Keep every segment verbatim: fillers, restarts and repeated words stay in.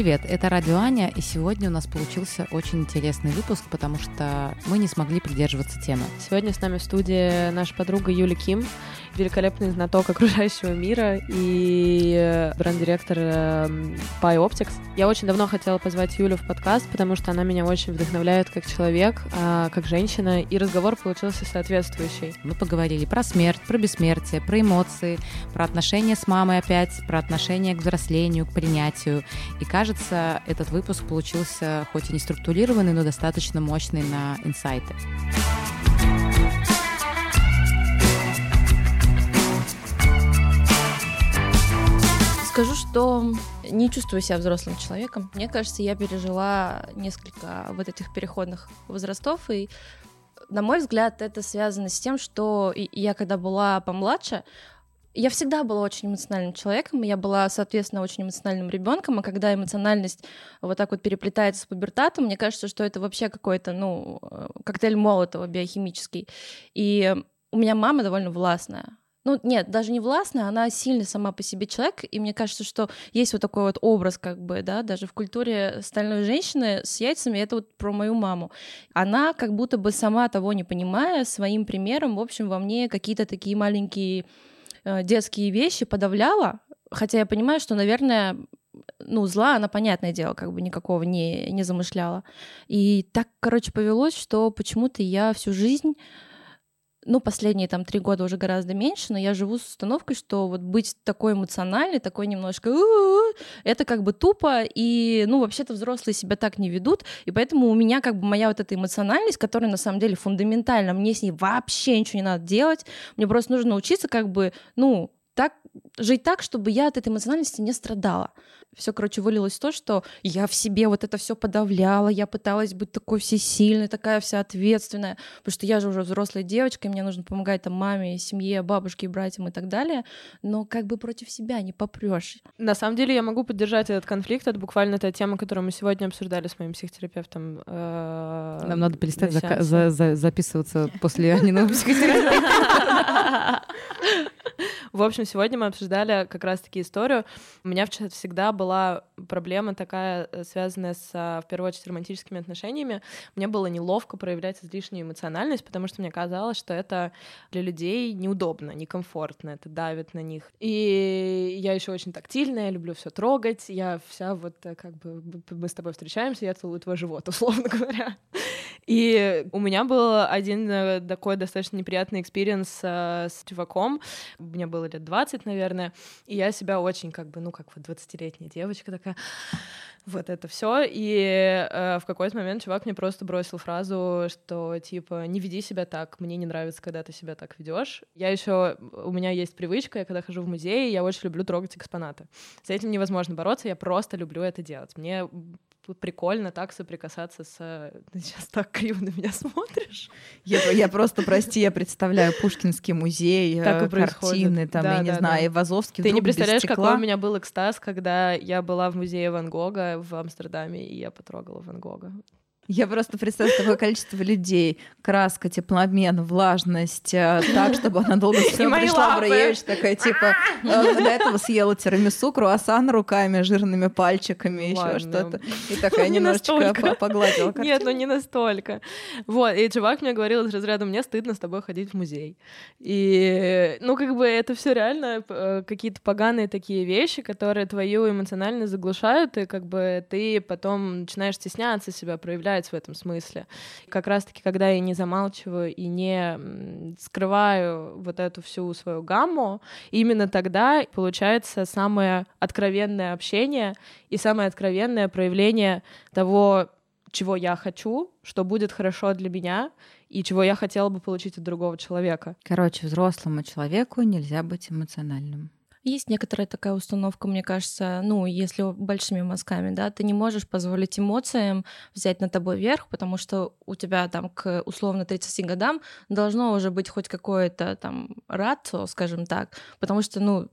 Привет, это Радио Аня, и сегодня у нас получился очень интересный выпуск, потому что мы не смогли придерживаться темы. Сегодня с нами в студии наша подруга Юля Ким, великолепный знаток окружающего мира и бренд-директор пи уай и Optics. Я очень давно хотела позвать Юлю в подкаст, потому что она меня очень вдохновляет как человек, как женщина, и разговор получился соответствующий. Мы поговорили про смерть, про бессмертие, про эмоции, про отношения с мамой опять, про отношения к взрослению, к принятию. И, кажется, этот выпуск получился хоть и не структурированный, но достаточно мощный на инсайты. Скажу, что не чувствую себя взрослым человеком. Мне кажется, я пережила несколько вот этих переходных возрастов, и, на мой взгляд, это связано с тем, что я, когда была помладше, я всегда была очень эмоциональным человеком, я была, соответственно, очень эмоциональным ребенком, а когда эмоциональность вот так вот переплетается с пубертатом, мне кажется, что это вообще какой-то, ну, коктейль Молотова биохимический. И у меня мама довольно властная. Ну, нет, даже не властная, она сильно сама по себе человек, и мне кажется, что есть вот такой вот образ, как бы, да, даже в культуре стальной женщины с яйцами, это вот про мою маму. Она как будто бы сама того не понимая, своим примером, в общем, во мне какие-то такие маленькие э, детские вещи подавляла, хотя я понимаю, что, наверное, ну, зла она, понятное дело, как бы никакого не, не замышляла. И так, короче, повелось, что почему-то я всю жизнь... Ну, последние там три года уже гораздо меньше, но я живу с установкой, что вот быть такой эмоциональной, такой немножко это как бы тупо, и, ну, вообще-то взрослые себя так не ведут, и поэтому у меня как бы моя вот эта эмоциональность, которая на самом деле фундаментальна, мне с ней вообще ничего не надо делать, мне просто нужно учиться как бы, ну, так, жить так, чтобы я от этой эмоциональности не страдала. Все, короче, вылилось в то, что я в себе вот это все подавляла, я пыталась быть такой всесильной, такая вся ответственная, потому что я же уже взрослая девочка, и мне нужно помогать там маме, семье, бабушке, братьям и так далее, но как бы против себя не попрёшь. На самом деле я могу поддержать этот конфликт, это буквально та тема, которую мы сегодня обсуждали с моим психотерапевтом. Нам надо перестать записываться после Аниного психотерапевта. В общем, сегодня мы обсуждали как раз-таки историю. У меня всегда была проблема такая, связанная с, в первую очередь, романтическими отношениями. Мне было неловко проявлять излишнюю эмоциональность, потому что мне казалось, что это для людей неудобно, некомфортно, это давит на них. И я еще очень тактильная, люблю все трогать, я вся вот как бы... Мы с тобой встречаемся, я целую твой живот, условно говоря. И у меня был один такой достаточно неприятный экспириенс с чуваком. Мне было лет двадцать, наверное, и я себя очень как бы, ну, как вот двадцатилетняя девочка такая, вот это все. И э, в какой-то момент чувак мне просто бросил фразу, что типа не веди себя так, мне не нравится, когда ты себя так ведешь. Я еще, у меня есть привычка, я когда хожу в музей, я очень люблю трогать экспонаты. С этим невозможно бороться, я просто люблю это делать. Мне прикольно так соприкасаться с... Ты сейчас так криво на меня смотришь. Я, я просто, прости, я представляю Пушкинский музей, так картины, там, да, я да, не да. знаю, Айвазовский. Ты не представляешь, какой у меня был экстаз, когда я была в музее Ван Гога в Амстердаме, и я потрогала Ван Гога. Я просто представляю такое количество людей. Краска, теплообмен, влажность. Так, чтобы она долго с ним пришла. Браевич такая, типа, до этого съела тирамису, круассан руками, жирными пальчиками, еще что-то. И такая немножечко погладила. Нет, ну не настолько. Вот, и чувак мне говорил из разряда, мне стыдно с тобой ходить в музей. И, ну, как бы это все реально какие-то поганые такие вещи, которые твою эмоционально заглушают, и как бы ты потом начинаешь стесняться себя, проявлять в этом смысле. Как раз-таки, когда я не замалчиваю и не скрываю вот эту всю свою гамму, именно тогда получается самое откровенное общение и самое откровенное проявление того, чего я хочу, что будет хорошо для меня и чего я хотела бы получить от другого человека. Короче, взрослому человеку нельзя быть эмоциональным. Есть некоторая такая установка, мне кажется, ну, если большими мазками, да, ты не можешь позволить эмоциям взять над тобой верх, потому что у тебя там к условно тридцати годам должно уже быть хоть какое-то там рацио, скажем так, потому что, ну,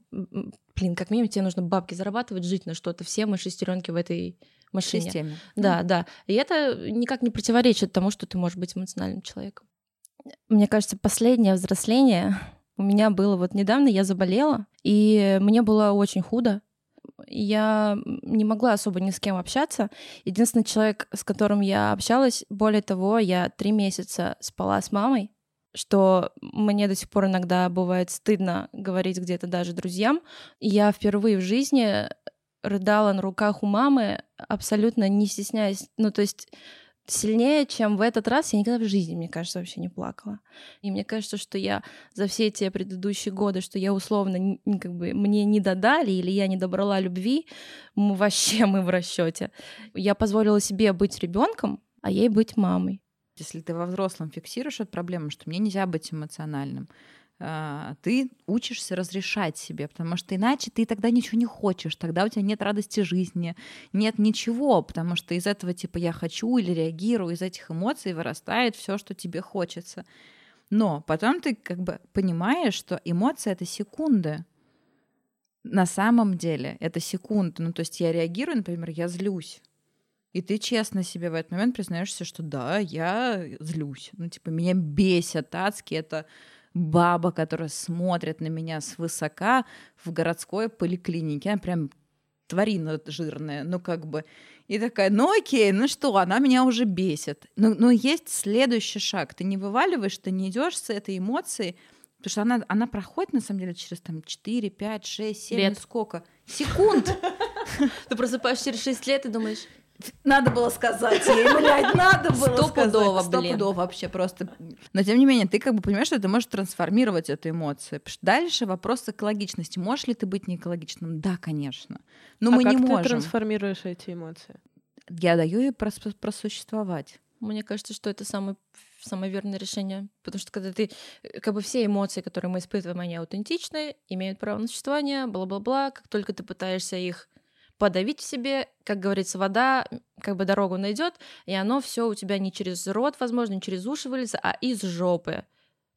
блин, как минимум тебе нужно бабки зарабатывать, жить на что-то, все мы шестеренки в этой машине. Системе. Да, mm-hmm. да, и это никак не противоречит тому, что ты можешь быть эмоциональным человеком. Мне кажется, последнее взросление... У меня было вот недавно, я заболела, и мне было очень худо. я не могла особо ни с кем общаться. Единственный человек, с которым я общалась, более того, я три месяца спала с мамой, что мне до сих пор иногда бывает стыдно говорить где-то даже друзьям. Я впервые в жизни рыдала на руках у мамы, абсолютно не стесняясь, ну то есть сильнее, чем в этот раз, я никогда в жизни, мне кажется, вообще не плакала. И мне кажется, что я за все те предыдущие годы, что я условно, как бы, мне не додали или я не добрала любви, мы вообще мы в расчете. Я позволила себе быть ребенком, а ей быть мамой. Если ты во взрослом фиксируешь эту проблему, что мне нельзя быть эмоциональным, ты учишься разрешать себе, потому что иначе ты тогда ничего не хочешь, тогда у тебя нет радости жизни, нет ничего, потому что из этого типа «я хочу» или «реагирую», из этих эмоций вырастает все, что тебе хочется. Но потом ты как бы понимаешь, что эмоции — это секунды. На самом деле это секунды. Ну, то есть я реагирую, например, я злюсь. И ты честно себе в этот момент признаешься, что да, я злюсь. Ну, типа, меня бесят адски, это... баба, которая смотрит на меня свысока в городской поликлинике, она прям тварина жирная, ну как бы. И такая, ну окей, ну что, она меня уже бесит. Но, но есть следующий шаг. Ты не вываливаешь, ты не идешь с этой эмоцией, потому что она, она проходит, на самом деле, через там, четыре, пять, шесть, семь, лет. Ну сколько? Секунд! Ты просыпаешься через шесть лет и думаешь... Надо было сказать ей, блядь, надо было Стопудово, сказать. Стопудово, блин. Стопудово вообще просто. Но, тем не менее, ты как бы понимаешь, что ты можешь трансформировать эту эмоцию. Дальше вопрос экологичности. Можешь ли ты быть неэкологичным? Да, конечно. Но а мы не можем. А как ты трансформируешь эти эмоции? Я даю ей прос- просуществовать. Мне кажется, что это самый... самое верное решение, потому что когда ты, как бы все эмоции, которые мы испытываем, они аутентичны, имеют право на существование, бла-бла-бла, как только ты пытаешься их подавить в себе, как говорится, вода как бы дорогу найдет, и оно все у тебя не через рот, возможно, не через уши вылезет, а из жопы.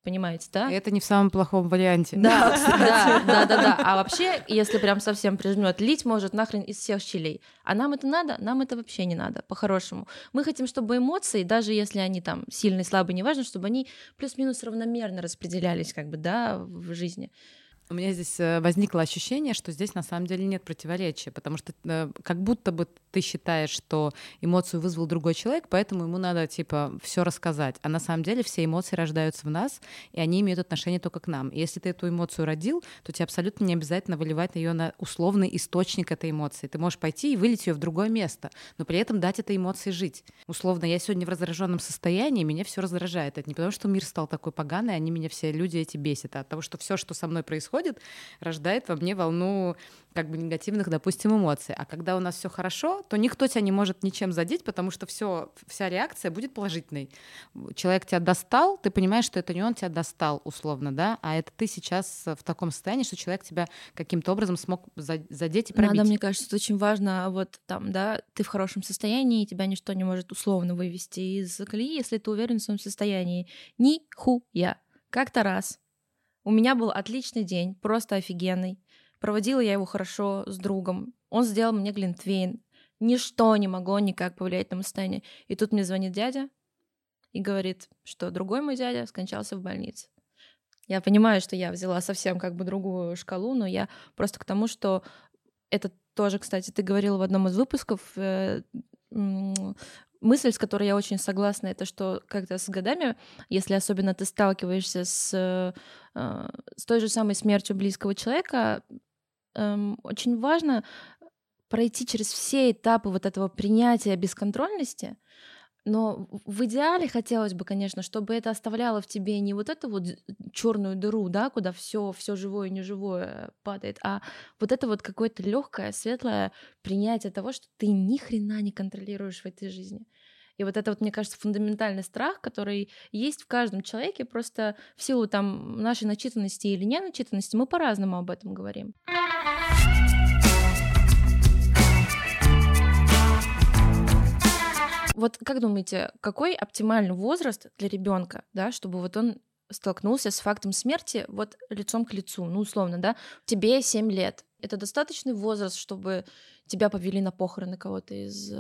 Понимаете, да? Это не в самом плохом варианте. Да, да, да, да, да. А вообще, если прям совсем прижмет, лить может нахрен из всех щелей. А нам это надо? Нам это вообще не надо, по-хорошему. Мы хотим, чтобы эмоции, даже если они там сильные, слабые, неважно, чтобы они плюс-минус равномерно распределялись, как бы, да, в жизни. У меня здесь возникло ощущение, что здесь на самом деле нет противоречия, потому что как будто бы ты считаешь, что эмоцию вызвал другой человек, поэтому ему надо типа все рассказать. А на самом деле все эмоции рождаются в нас, и они имеют отношение только к нам. И если ты эту эмоцию родил, то тебе абсолютно не обязательно выливать ее на условный источник этой эмоции. Ты можешь пойти и вылить ее в другое место, но при этом дать этой эмоции жить. Условно, я сегодня в раздраженном состоянии, меня все раздражает. Это не потому, что мир стал такой поганый, они меня все люди эти бесят, а от того, что все, что со мной происходит, рождает во мне волну как бы негативных, допустим, эмоций. А когда у нас все хорошо, то никто тебя не может ничем задеть, потому что все, вся реакция будет положительной. Человек тебя достал, ты понимаешь, что это не он тебя достал, условно, да, а это ты сейчас в таком состоянии, что человек тебя каким-то образом смог задеть и пробить. Надо, мне кажется, это очень важно, вот там, да, ты в хорошем состоянии, тебя ничто не может условно вывести из колеи, если ты уверен в своем состоянии. Нихуя. Как-то раз у меня был отличный день, просто офигенный. Проводила я его хорошо с другом. Он сделал мне глинтвейн. Ничто не могло никак повлиять на мое состояние. И тут мне звонит дядя и говорит, что другой мой дядя скончался в больнице. Я понимаю, что я взяла совсем как бы другую шкалу, но я просто к тому, что это тоже, кстати, ты говорила в одном из выпусков, э- м- мысль, с которой я очень согласна, это что как-то с годами, если особенно ты сталкиваешься с, с той же самой смертью близкого человека, очень важно пройти через все этапы вот этого принятия бесконтрольности. Но в идеале хотелось бы, конечно, чтобы это оставляло в тебе не вот эту вот черную дыру, да, куда все, все живое и неживое падает, а вот это вот какое-то легкое, светлое принятие того, что ты ни хрена не контролируешь в этой жизни. И вот это вот, мне кажется, фундаментальный страх, который есть в каждом человеке, просто в силу там нашей начитанности или неначитанности мы по-разному об этом говорим. Вот как думаете, какой оптимальный возраст для ребенка, да, чтобы вот он столкнулся с фактом смерти вот лицом к лицу, ну условно, да, тебе семь лет. Это достаточный возраст, чтобы тебя повели на похороны кого-то из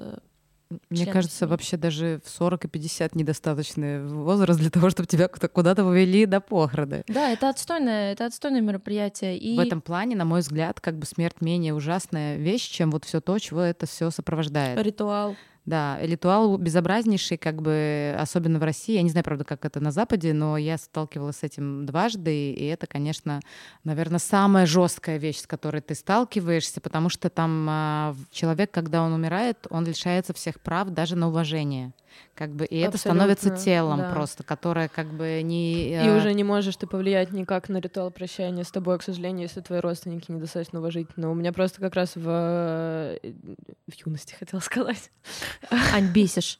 Мне Член кажется, семьи. Вообще даже в сорок и пятьдесят недостаточный возраст для того, чтобы тебя куда-то увели до похороны. Да, это отстойное, это отстойное мероприятие. И... В этом плане, на мой взгляд, как бы смерть менее ужасная вещь, чем вот все то, чего это все сопровождает. Ритуал. Да, ритуал безобразнейший, как бы, особенно в России. Я не знаю, правда, как это на Западе, но я сталкивалась с этим дважды, и это, конечно, наверное, самая жесткая вещь, с которой ты сталкиваешься, потому что там человек, когда он умирает, он лишается всех прав даже на уважение. Как бы, и это абсолютно, становится телом, да, просто, которое как бы не... И уже не можешь ты повлиять никак на ритуал прощания с тобой, к сожалению, если твои родственники недостаточно уважительны. У меня просто как раз в, в юности, хотела сказать. Ань, бесишь.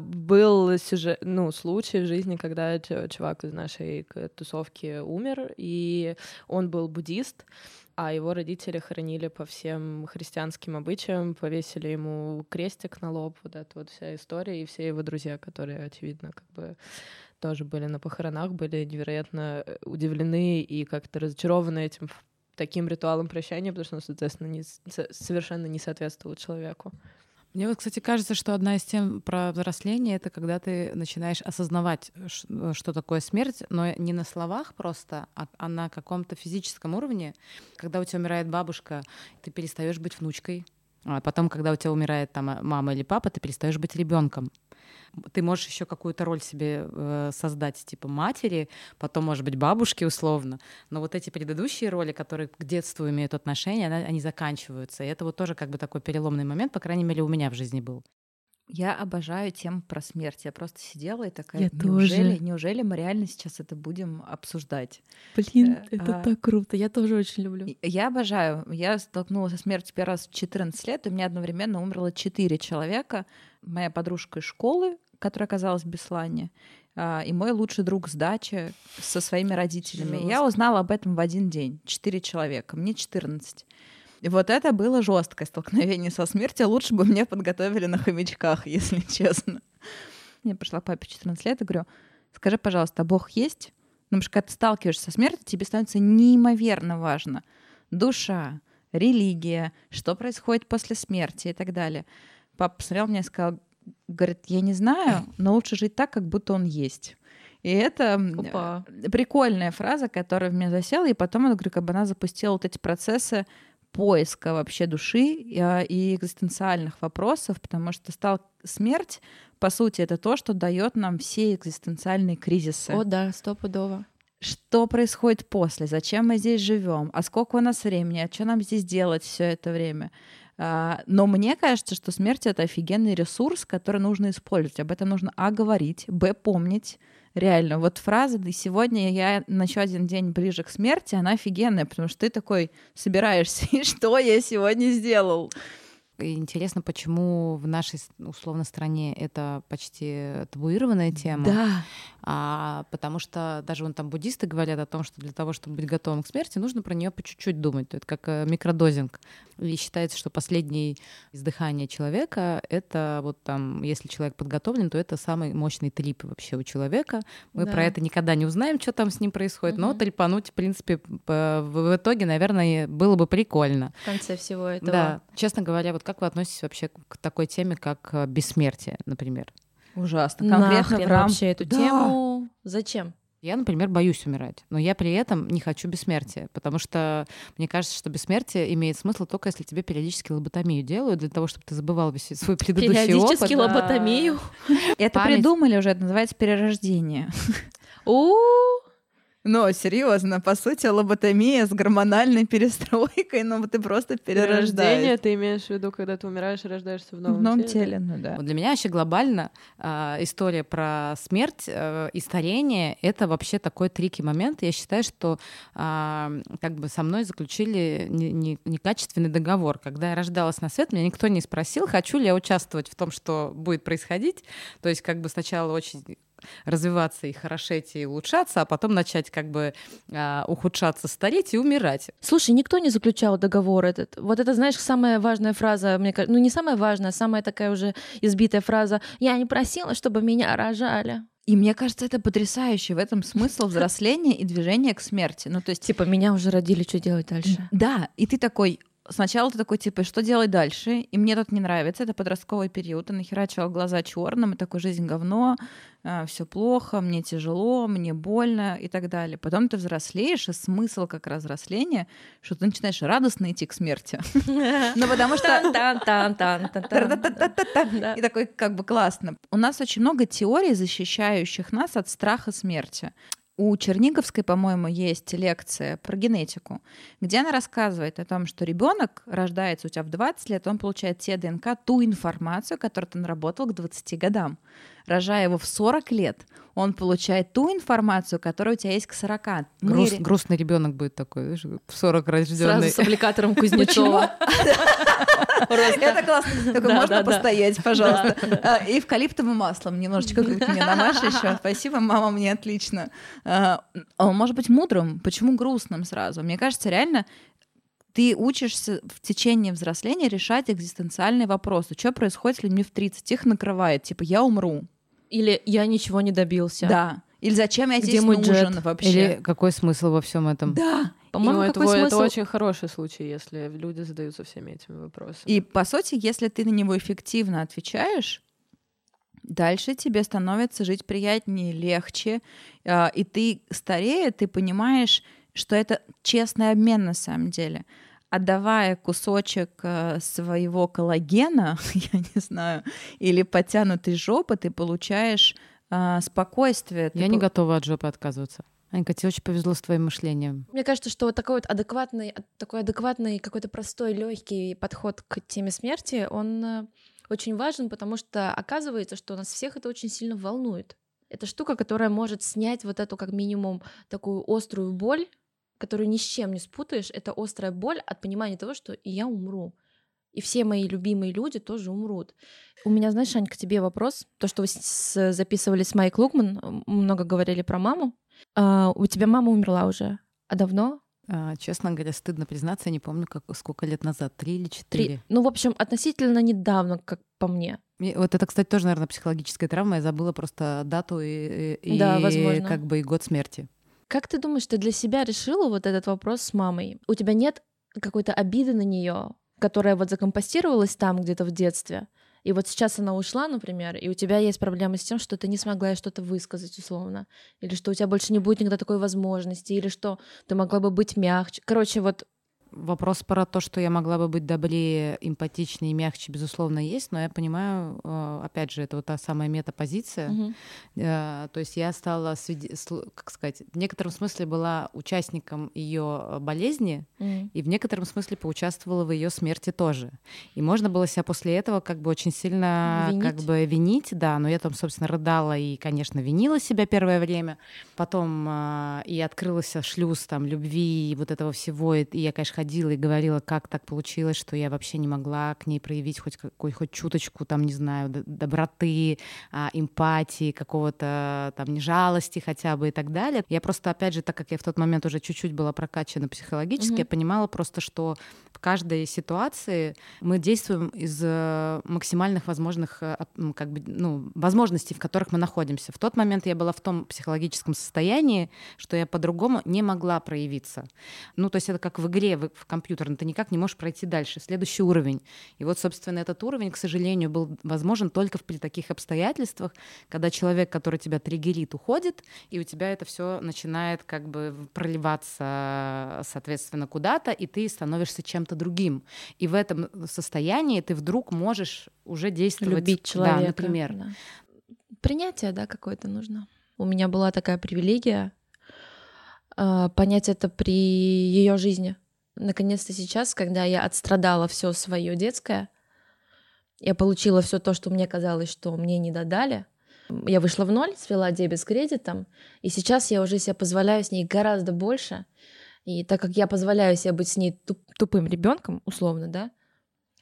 Был сюжет, ну, случай в жизни, когда чувак из нашей тусовки умер, и он был буддист, а его родители хоронили по всем христианским обычаям, повесили ему крестик на лоб, вот эта вот вся история, и все его друзья, которые, очевидно, как бы тоже были на похоронах, были невероятно удивлены и как-то разочарованы этим таким ритуалом прощания, потому что он, соответственно, не, совершенно не соответствовал человеку. Мне вот, кстати, кажется, что одна из тем про взросление — это когда ты начинаешь осознавать, что такое смерть, но не на словах просто, а на каком-то физическом уровне. Когда у тебя умирает бабушка, ты перестаешь быть внучкой. А потом, когда у тебя умирает там мама или папа, ты перестаешь быть ребенком. Ты можешь еще какую-то роль себе э, создать, типа матери, потом, может быть, бабушки условно. Но вот эти предыдущие роли, которые к детству имеют отношение, они, они заканчиваются. И это вот тоже как бы такой переломный момент, по крайней мере, у меня в жизни был. Я обожаю тему про смерть. Я просто сидела и такая, Я неужели, тоже. неужели мы реально сейчас это будем обсуждать? Блин, это а, так круто. Я тоже очень люблю. Я обожаю. Я столкнулась со смертью первый раз в четырнадцать лет. У меня одновременно умерло четыре человека. Моя подружка из школы, которая оказалась в Беслане, и мой лучший друг с дачи со своими родителями. Жестко. Я узнала об этом в один день. четыре человека. Мне четырнадцать. И вот это было жесткое столкновение со смертью. Лучше бы меня подготовили на хомячках, если честно. Я пришла к папе четырнадцать лет и говорю, скажи, пожалуйста, а Бог есть? Потому что когда ты сталкиваешься со смертью, тебе становится неимоверно важно. Душа, религия, что происходит после смерти и так далее. Папа посмотрел на меня и сказал, говорит, я не знаю, но лучше жить так, как будто он есть. И это Опа. прикольная фраза, которая в меня засела. И потом, я говорю, как бы она запустила вот эти процессы поиска вообще души и экзистенциальных вопросов, потому что стал смерть, по сути, это то, что дает нам все экзистенциальные кризисы. О, да, стопудово. Что происходит после? Зачем мы здесь живем? А сколько у нас времени? А что нам здесь делать все это время? Но мне кажется, что смерть — это офигенный ресурс, который нужно использовать. Об этом нужно а. говорить, б. помнить. Реально, вот фраза «Да сегодня я на еще один день ближе к смерти», она офигенная, потому что ты такой собираешься, и что я сегодня сделал? И интересно, почему в нашей, условно, стране это почти табуированная тема. Да. А, потому что даже вон там буддисты говорят о том, что для того, чтобы быть готовым к смерти, нужно про нее по чуть-чуть думать. Это как микродозинг. И считается, что последнее издыхание человека — это вот там, если человек подготовлен, то это самый мощный трип вообще у человека. Мы да. про это никогда не узнаем, что там с ним происходит, угу. но трипануть, в принципе, в итоге, наверное, было бы прикольно. В конце всего этого. Да. Честно говоря, вот как вы относитесь вообще к такой теме, как бессмертие, например? Ужасно. Конкретно Нахрен прям... вообще эту да. тему. Зачем? Я, например, боюсь умирать, но я при этом не хочу бессмертия, потому что мне кажется, что бессмертие имеет смысл только если тебе периодически лоботомию делают для того, чтобы ты забывал весь свой предыдущий периодически опыт. Периодически лоботомию? Это придумали уже, это называется перерождение. У-у-у! Но серьезно, по сути, лоботомия с гормональной перестройкой, но ты просто перерождаешь. Перерождение ты имеешь в виду, когда ты умираешь и рождаешься в новом, в новом теле? теле ну, да. Вот для меня вообще глобально э, история про смерть э, и старение — это вообще такой трики момент. Я считаю, что э, как бы со мной заключили не, не, некачественный договор. Когда я рождалась на свет, меня никто не спросил, хочу ли я участвовать в том, что будет происходить. То есть как бы сначала очень... развиваться и хорошеть, и улучшаться, а потом начать как бы э, ухудшаться, стареть и умирать. Слушай, никто не заключал договор этот. Вот это, знаешь, самая важная фраза, мне кажется, ну не самая важная, а самая такая уже избитая фраза «Я не просила, чтобы меня рожали». И мне кажется, это потрясающе. В этом смысл взросления и движения к смерти. Ну, то есть... Типа, меня уже родили, что делать дальше? Да, и ты такой... сначала ты такой, типа, что делать дальше? И мне тут не нравится, это подростковый период. И нахерачила глаза черным, и такой, жизнь говно, все плохо, мне тяжело, мне больно и так далее. Потом ты взрослеешь, и смысл как раз взросления, что ты начинаешь радостно идти к смерти. Ну, потому что... И такой, как бы, классно. У нас очень много теорий, защищающих нас от страха смерти. У Черниковской, по-моему, есть лекция про генетику, где она рассказывает о том, что ребенок рождается у тебя в двадцать лет, он получает те ДНК, ту информацию, которую ты наработал к двадцати годам. Рожая его в сорок лет, он получает ту информацию, которая у тебя есть к сорока. Груз, Мы... Грустный ребенок будет такой, видишь, в сорок рожденный. Сразу с аппликатором Кузнецова. Это классно. Можно постоять, пожалуйста. И эвкалиптовым маслом немножечко мне намажешь еще. Спасибо, мама, мне отлично. Может быть, мудрым? Почему грустным сразу? Мне кажется, реально... Ты учишься в течение взросления решать экзистенциальные вопросы. Что происходит с людьми в тридцать? Их накрывает, типа, я умру. Или я ничего не добился. Да. Или зачем я Где здесь нужен джет? Вообще? Или какой смысл во всем этом? Да. По-моему, ну, какой это, смысл? Это очень хороший случай, если люди задаются всеми этими вопросами. И, по сути, если ты на него эффективно отвечаешь, дальше тебе становится жить приятнее, легче. И ты старее, ты понимаешь, что это честный обмен на самом деле. Отдавая кусочек своего коллагена, я не знаю, или подтянутой жопы, ты получаешь э, спокойствие. Я ты не по... готова от жопы отказываться. Анька, тебе очень повезло с твоим мышлением. Мне кажется, что вот такой вот адекватный, такой адекватный, какой-то простой, легкий подход к теме смерти, он очень важен, потому что оказывается, что нас всех это очень сильно волнует. Это штука, которая может снять вот эту, как минимум, такую острую боль, которую ни с чем не спутаешь. Это острая боль от понимания того, что и я умру. И все мои любимые люди тоже умрут. У меня, знаешь, Анька, к тебе вопрос. То, что вы с- записывали с Майк Лукман, много говорили про маму. А, у тебя мама умерла уже. А давно? А, честно говоря, стыдно признаться, я не помню, как, сколько лет назад. Три или четыре? Три. Ну, в общем, относительно недавно, как по мне. Вот это, кстати, тоже, наверное, психологическая травма. Я забыла просто дату и, и, да, и как бы и год смерти. Как ты думаешь, ты для себя решила вот этот вопрос с мамой? У тебя нет какой-то обиды на нее, которая вот закомпостировалась там где-то в детстве? И вот сейчас она ушла, например, и у тебя есть проблемы с тем, что ты не смогла ей что-то высказать условно, или что у тебя больше не будет никогда такой возможности, или что ты могла бы быть мягче. Короче, вот... Вопрос про то, что я могла бы быть добрее, эмпатичнее и мягче, безусловно, есть, но я понимаю, опять же, это вот та самая метапозиция. Угу. То есть я стала, как сказать, в некотором смысле была участником ее болезни, угу. и в некотором смысле поучаствовала в ее смерти тоже. И можно было себя после этого как бы очень сильно винить. Как бы винить, да, но я там, собственно, рыдала и, конечно, винила себя первое время. Потом и открылся шлюз там любви и вот этого всего, и я, конечно, ходила и говорила, как так получилось, что я вообще не могла к ней проявить хоть какую хоть чуточку, там, не знаю, доброты, эмпатии, какого-то там не жалости хотя бы и так далее. Я просто, опять же, так как я в тот момент уже чуть-чуть была прокачана психологически, mm-hmm. я понимала просто, что в каждой ситуации мы действуем из максимальных возможных, как бы, ну, возможностей, в которых мы находимся. В тот момент я была в том психологическом состоянии, что я по-другому не могла проявиться. Ну, то есть это как в игре, в компьютер, но ты никак не можешь пройти дальше, следующий уровень. И вот, собственно, этот уровень, к сожалению, был возможен только при таких обстоятельствах, когда человек, который тебя триггерит, уходит, и у тебя это все начинает как бы проливаться, соответственно, куда-то, и ты становишься чем-то другим. И в этом состоянии ты вдруг можешь уже действовать. Любить человека. Да, например. Да. Принятие, да, какое-то нужно. У меня была такая привилегия понять это при ее жизни. Наконец-то сейчас, когда я отстрадала все свое детское, я получила все то, что мне казалось, что мне не додали. Я вышла в ноль, свела дебет с кредитом, и сейчас я уже себе позволяю с ней гораздо больше. И так как я позволяю себе быть с ней тупым ребенком, условно, да,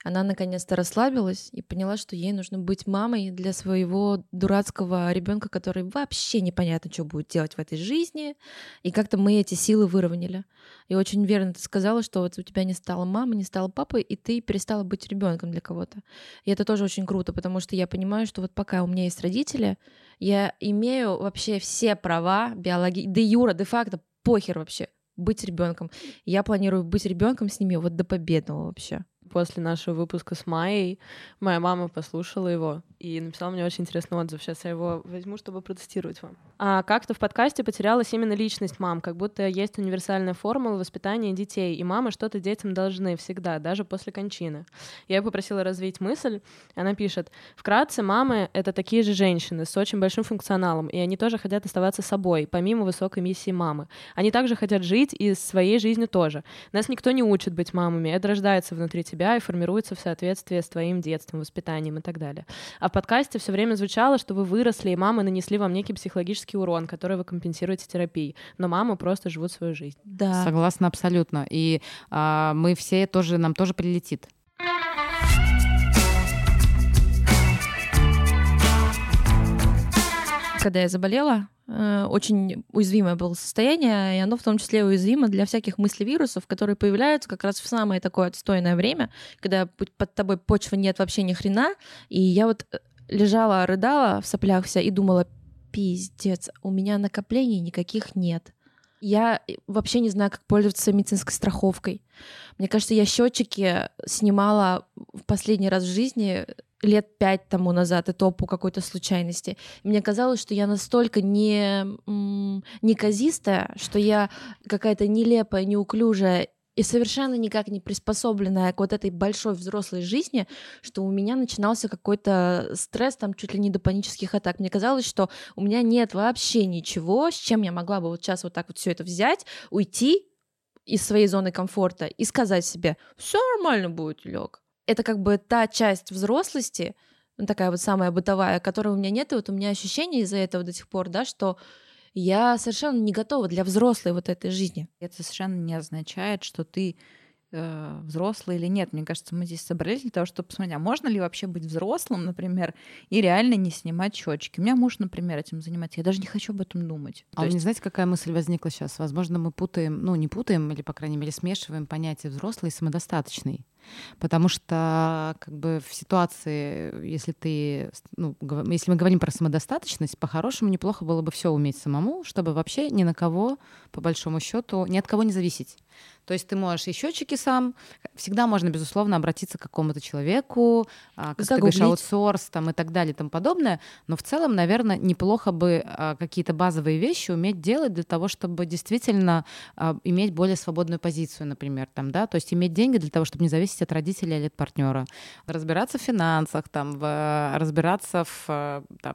она наконец-то расслабилась и поняла, что ей нужно быть мамой для своего дурацкого ребенка, который вообще непонятно, что будет делать в этой жизни. И как-то мы эти силы выровняли. И очень верно ты сказала, что вот у тебя не стала мама, не стала папой, и ты перестала быть ребенком для кого-то. И это тоже очень круто, потому что я понимаю, что вот пока у меня есть родители, я имею вообще все права биологии, де юра, де факто, похер вообще. быть ребенком. Я планирую быть ребенком с ними вот до победного вообще. После нашего выпуска с Майей моя мама послушала его и написала мне очень интересный отзыв. Сейчас я его возьму, чтобы протестировать вам. А как-то в подкасте потерялась именно личность мам, как будто есть универсальная формула воспитания детей, и мамы что-то детям должны всегда, даже после кончины. Я ее попросила развить мысль, она пишет: «Вкратце, мамы — это такие же женщины с очень большим функционалом, и они тоже хотят оставаться собой, помимо высокой миссии мамы. Они также хотят жить и своей жизнью тоже. Нас никто не учит быть мамами, это рождается внутри тебя и формируется в соответствии с твоим детством, воспитанием и так далее. А в подкасте все время звучало, что вы выросли, и мамы нанесли вам некий психологический урон, который вы компенсируете терапией. Но мамы просто живут свою жизнь». Да. Согласна абсолютно. И а, мы все тоже, нам тоже прилетит. Когда я заболела, очень уязвимое было состояние, и оно в том числе уязвимо для всяких мыслевирусов, которые появляются как раз в самое такое отстойное время, когда под тобой почвы нет вообще ни хрена. И я вот лежала, рыдала в соплях вся и думала: пиздец, у меня накоплений никаких нет. Я вообще не знаю, как пользоваться медицинской страховкой. Мне кажется, я счетчики снимала в последний раз в жизни лет пять тому назад, и то по какой-то случайности. Мне казалось, что я настолько не, неказистая, что я какая-то нелепая, неуклюжая и совершенно никак не приспособленная к вот этой большой взрослой жизни, что у меня начинался какой-то стресс, там чуть ли не до панических атак. Мне казалось, что у меня нет вообще ничего, с чем я могла бы вот сейчас вот так вот все это взять, уйти из своей зоны комфорта и сказать себе: все нормально будет, Лёг. Это как бы та часть взрослости, ну, такая вот самая бытовая, которой у меня нет, и вот у меня ощущение из-за этого до сих пор, да, что я совершенно не готова для взрослой вот этой жизни. Это совершенно не означает, что ты э, взрослый или нет. Мне кажется, мы здесь собрались для того, чтобы посмотреть, а можно ли вообще быть взрослым, например, и реально не снимать счётчики. У меня муж, например, этим занимается. Я даже не хочу об этом думать. А вы не знаете, какая мысль возникла сейчас? Возможно, мы путаем, ну не путаем, или, по крайней мере, смешиваем понятия взрослый и самодостаточный. Потому что как бы в ситуации, если ты, ну, если мы говорим про самодостаточность, по-хорошему неплохо было бы все уметь самому, чтобы вообще ни на кого, по большому счету, ни от кого не зависеть. То есть ты можешь и счетчики сам, всегда можно, безусловно, обратиться к какому-то человеку, как ты говоришь, аутсорс там, и так далее и тому подобное, но в целом, наверное, неплохо бы какие-то базовые вещи уметь делать для того, чтобы действительно иметь более свободную позицию, например, там, да? То есть иметь деньги для того, чтобы не зависеть от родителя или от партнера, разбираться в финансах, там, в, разбираться в... Там,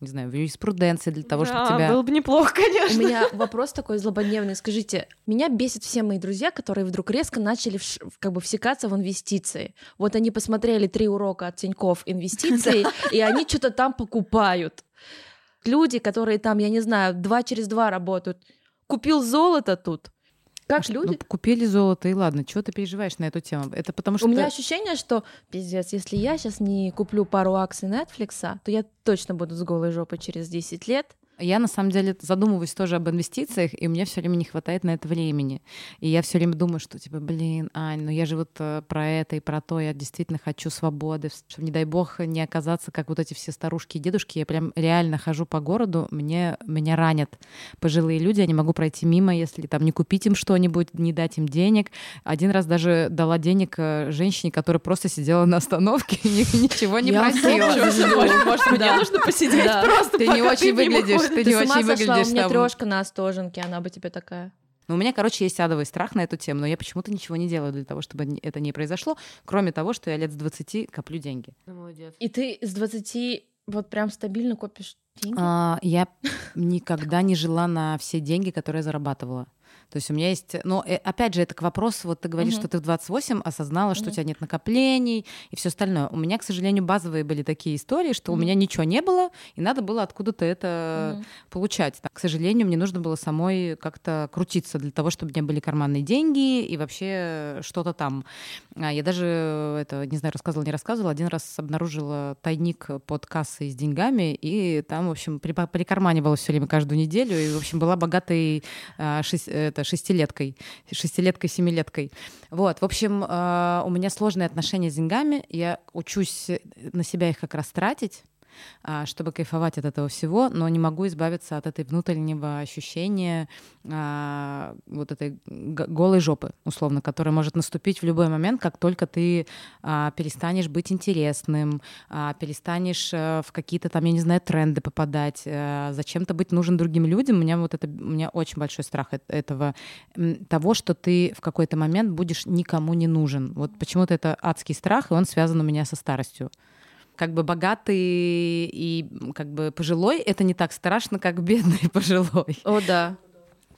не знаю, в юриспруденции для того, да, чтобы тебя... было бы неплохо, конечно. У меня вопрос такой злободневный. Скажите, меня бесят все мои друзья, которые вдруг резко начали в, как бы всекаться в инвестиции. Вот они посмотрели три урока от Тинькофф инвестиций, и они что-то там покупают. Люди, которые там, я не знаю, два через два работают. Купил золото тут. Как люди? Ну, купили золото, и ладно, чего ты переживаешь на эту тему? Это потому что... У меня ощущение, что, пиздец, если я сейчас не куплю пару акций Netflix, то я точно буду с голой жопой через десять лет. Я, на самом деле, задумываюсь тоже об инвестициях, и мне все время не хватает на это времени. И я все время думаю, что, типа, блин, Ань, ну я же вот про это и про то, я действительно хочу свободы, чтобы, не дай бог, не оказаться, как вот эти все старушки и дедушки. Я прям реально хожу по городу, мне, меня ранят пожилые люди, я не могу пройти мимо, если там не купить им что-нибудь, не дать им денег. Один раз даже дала денег женщине, которая просто сидела на остановке и ничего не просила. Может, мне нужно посидеть просто, ты не очень выглядишь. Ты, ты не очень выглядишь. Сошла, у меня там трешка на Остоженке, она бы тебе такая. Ну, у меня, короче, есть адовый страх на эту тему, но я почему-то ничего не делаю для того, чтобы это не произошло, кроме того, что я лет с двадцати коплю деньги. Ну, молодец. И ты с двадцати вот прям стабильно копишь деньги? А, я никогда не жила на все деньги, которые я зарабатывала. То есть у меня есть... Но, опять же, это к вопросу, вот ты говоришь, mm-hmm. что ты в двадцать восемь осознала, mm-hmm. что у тебя нет накоплений и все остальное. У меня, к сожалению, базовые были такие истории, что mm-hmm. у меня ничего не было, и надо было откуда-то это mm-hmm. получать. К сожалению, мне нужно было самой как-то крутиться для того, чтобы у меня были карманные деньги и вообще что-то там. Я даже, это, не знаю, рассказывала, не рассказывала, один раз обнаружила тайник под кассой с деньгами, и там, в общем, прикарманивалась все время каждую неделю, и, в общем, была богатой шесть... это шестилеткой, шестилеткой, семилеткой. Вот, в общем, у меня сложные отношения с деньгами, я учусь на себя их как раз тратить, чтобы кайфовать от этого всего, но не могу избавиться от этой внутреннего ощущения вот этой голой жопы, условно, которая может наступить в любой момент, как только ты перестанешь быть интересным, перестанешь в какие-то там, я не знаю, тренды попадать, зачем-то быть нужен другим людям. У меня вот это, у меня очень большой страх этого, того, что ты в какой-то момент будешь никому не нужен. Вот почему-то это адский страх, и он связан у меня со старостью. Как бы богатый и как бы пожилой — это не так страшно, как бедный пожилой. О, да.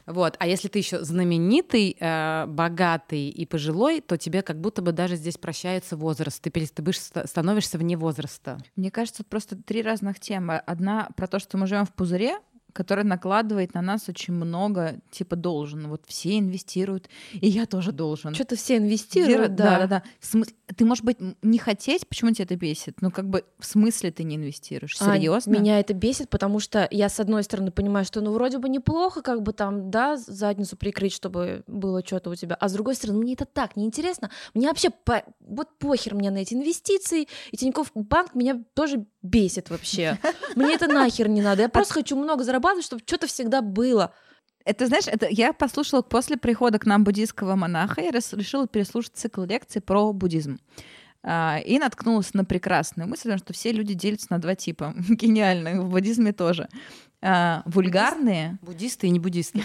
Вот. А если ты еще знаменитый, э, богатый и пожилой, то тебе как будто бы даже здесь прощается возраст. Ты перестаешь, становишься вне возраста. Мне кажется, просто три разных темы. Одна про то, что мы живем в пузыре, который накладывает на нас очень много, типа, должен. Вот все инвестируют, и я тоже должен. Что-то все инвестируют, да. да, да, да. Смы... Ты, может быть, не хотеть, почему тебя это бесит? Ну, как бы, в смысле ты не инвестируешь? Серьезно? А, меня это бесит, потому что я, с одной стороны, понимаю, что, ну, вроде бы неплохо, как бы там, да, задницу прикрыть, чтобы было что-то у тебя. А с другой стороны, мне это так неинтересно. Мне вообще, по... вот похер мне на эти инвестиции, и Тинькофф банк меня тоже бесит вообще. Мне это нахер не надо. Я просто хочу много заработать, чтобы что-то всегда было. Это, знаешь, это я послушала после прихода к нам буддийского монаха, я решила переслушать цикл лекций про буддизм. И наткнулась на прекрасную мысль, что все люди делятся на два типа. Гениально, в буддизме тоже. Вульгарные. Буддисты и не буддисты.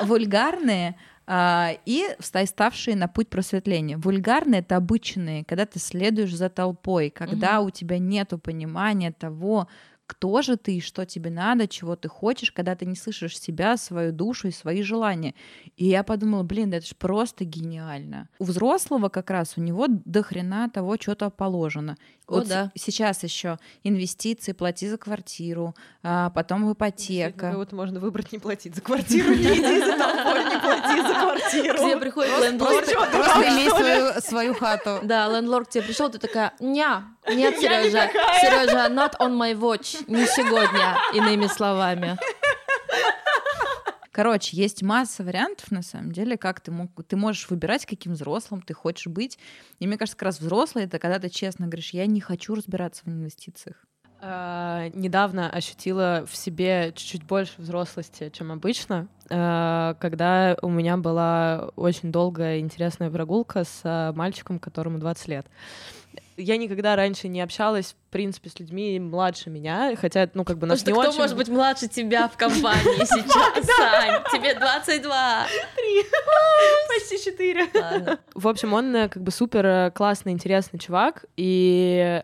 Вульгарные и ставшие на путь просветления. Вульгарные — это обычные, когда ты следуешь за толпой, когда у тебя нету понимания того, кто же ты, что тебе надо, чего ты хочешь, когда ты не слышишь себя, свою душу и свои желания. И я подумала, блин, да это же просто гениально. У взрослого как раз, у него до хрена того что-то положено. О, вот да. с- сейчас еще инвестиции, плати за квартиру, а потом ипотека. Вот можно выбрать не платить за квартиру, не иди за толпой, не плати за квартиру. К тебе приходит лендлорд, просто имей свою хату. Да, лендлорд к тебе пришел, ты такая, ня, нет, Сережа, Сережа, not on my watch. Не сегодня, иными словами. Короче, есть масса вариантов, на самом деле, как ты, мог, ты можешь выбирать, каким взрослым ты хочешь быть. И мне кажется, как раз взрослый — это когда ты честно говоришь, я не хочу разбираться в инвестициях. Uh, недавно ощутила в себе чуть-чуть больше взрослости, чем обычно, uh, когда у меня была очень долгая интересная прогулка с uh, мальчиком, которому двадцать лет. Я никогда раньше не общалась, в принципе, с людьми младше меня, хотя, ну, как бы нас не очень... Кто может быть младше тебя в компании сейчас, Сань? Тебе двадцать два. Три. Почти четыре. В общем, он как бы супер классный, интересный чувак, и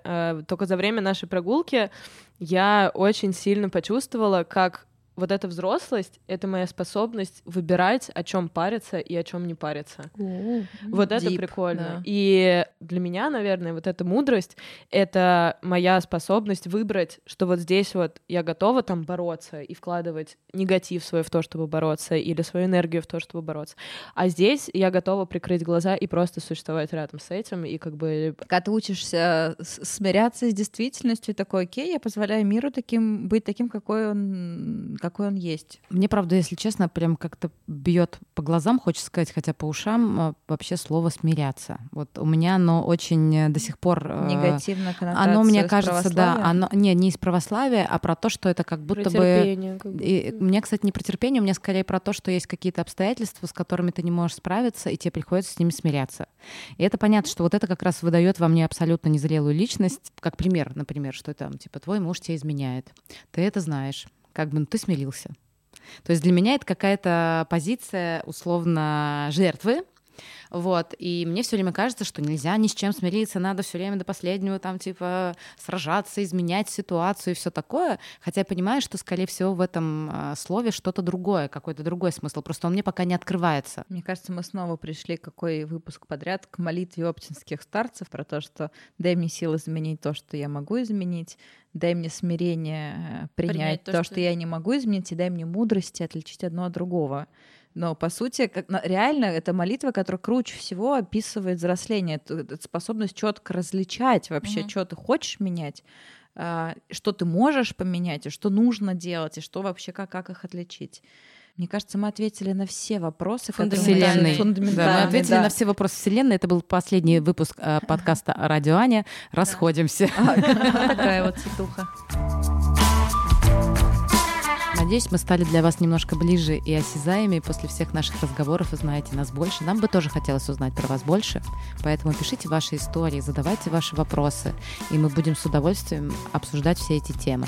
только за время нашей прогулки я очень сильно почувствовала, как вот эта взрослость — это моя способность выбирать, о чем париться и о чем не париться. О, вот deep, это прикольно. Да. И для меня, наверное, вот эта мудрость — это моя способность выбрать, что вот здесь вот я готова там бороться и вкладывать негатив свой в то, чтобы бороться, или свою энергию в то, чтобы бороться. А здесь я готова прикрыть глаза и просто существовать рядом с этим. И как бы... Когда ты учишься смиряться с действительностью, такой, окей, я позволяю миру таким, быть таким, какой он... какой он есть. Мне, правда, если честно, прям как-то бьет по глазам, хочется сказать, хотя по ушам, вообще слово «смиряться». Вот у меня оно очень до сих пор... Негативно коннотация. Оно, мне кажется, да. Оно, не, не из православия, а про то, что это как будто бы... Как... И, мне, кстати, не про терпение, у меня скорее про то, что есть какие-то обстоятельства, с которыми ты не можешь справиться, и тебе приходится с ними смиряться. И это понятно, что вот это как раз выдает во мне абсолютно незрелую личность, как пример, например, что там, типа, твой муж тебя изменяет. Ты это знаешь. Как бы, ну, ты смирился. То есть для меня это какая-то позиция, условно, жертвы. Вот. И мне все время кажется, что нельзя ни с чем смириться, надо все время до последнего там, типа, сражаться, изменять ситуацию и все такое. Хотя я понимаю, что, скорее всего, в этом слове что-то другое, какой-то другой смысл. Просто он мне пока не открывается. Мне кажется, мы снова пришли, какой выпуск подряд, к молитве оптинских старцев про то, что дай мне силы изменить то, что я могу изменить, дай мне смирение принять, принять то, то что... что я не могу изменить, и дай мне мудрости отличить одно от другого. Но, по сути, как, реально это молитва, которая круче всего описывает взросление. Это, это способность четко различать вообще, mm-hmm. что ты хочешь менять, э, что ты можешь поменять, и что нужно делать, и что вообще, как, как их отличить. Мне кажется, мы ответили на все вопросы Вселенной. Да, мы ответили да. на все вопросы Вселенной. Это был последний выпуск э, подкаста «Радио Аня». Расходимся. Такая вот ситуха. Надеюсь, мы стали для вас немножко ближе и осязаемее после всех наших разговоров. Вы знаете нас больше. Нам бы тоже хотелось узнать про вас больше. Поэтому пишите ваши истории, задавайте ваши вопросы. И мы будем с удовольствием обсуждать все эти темы.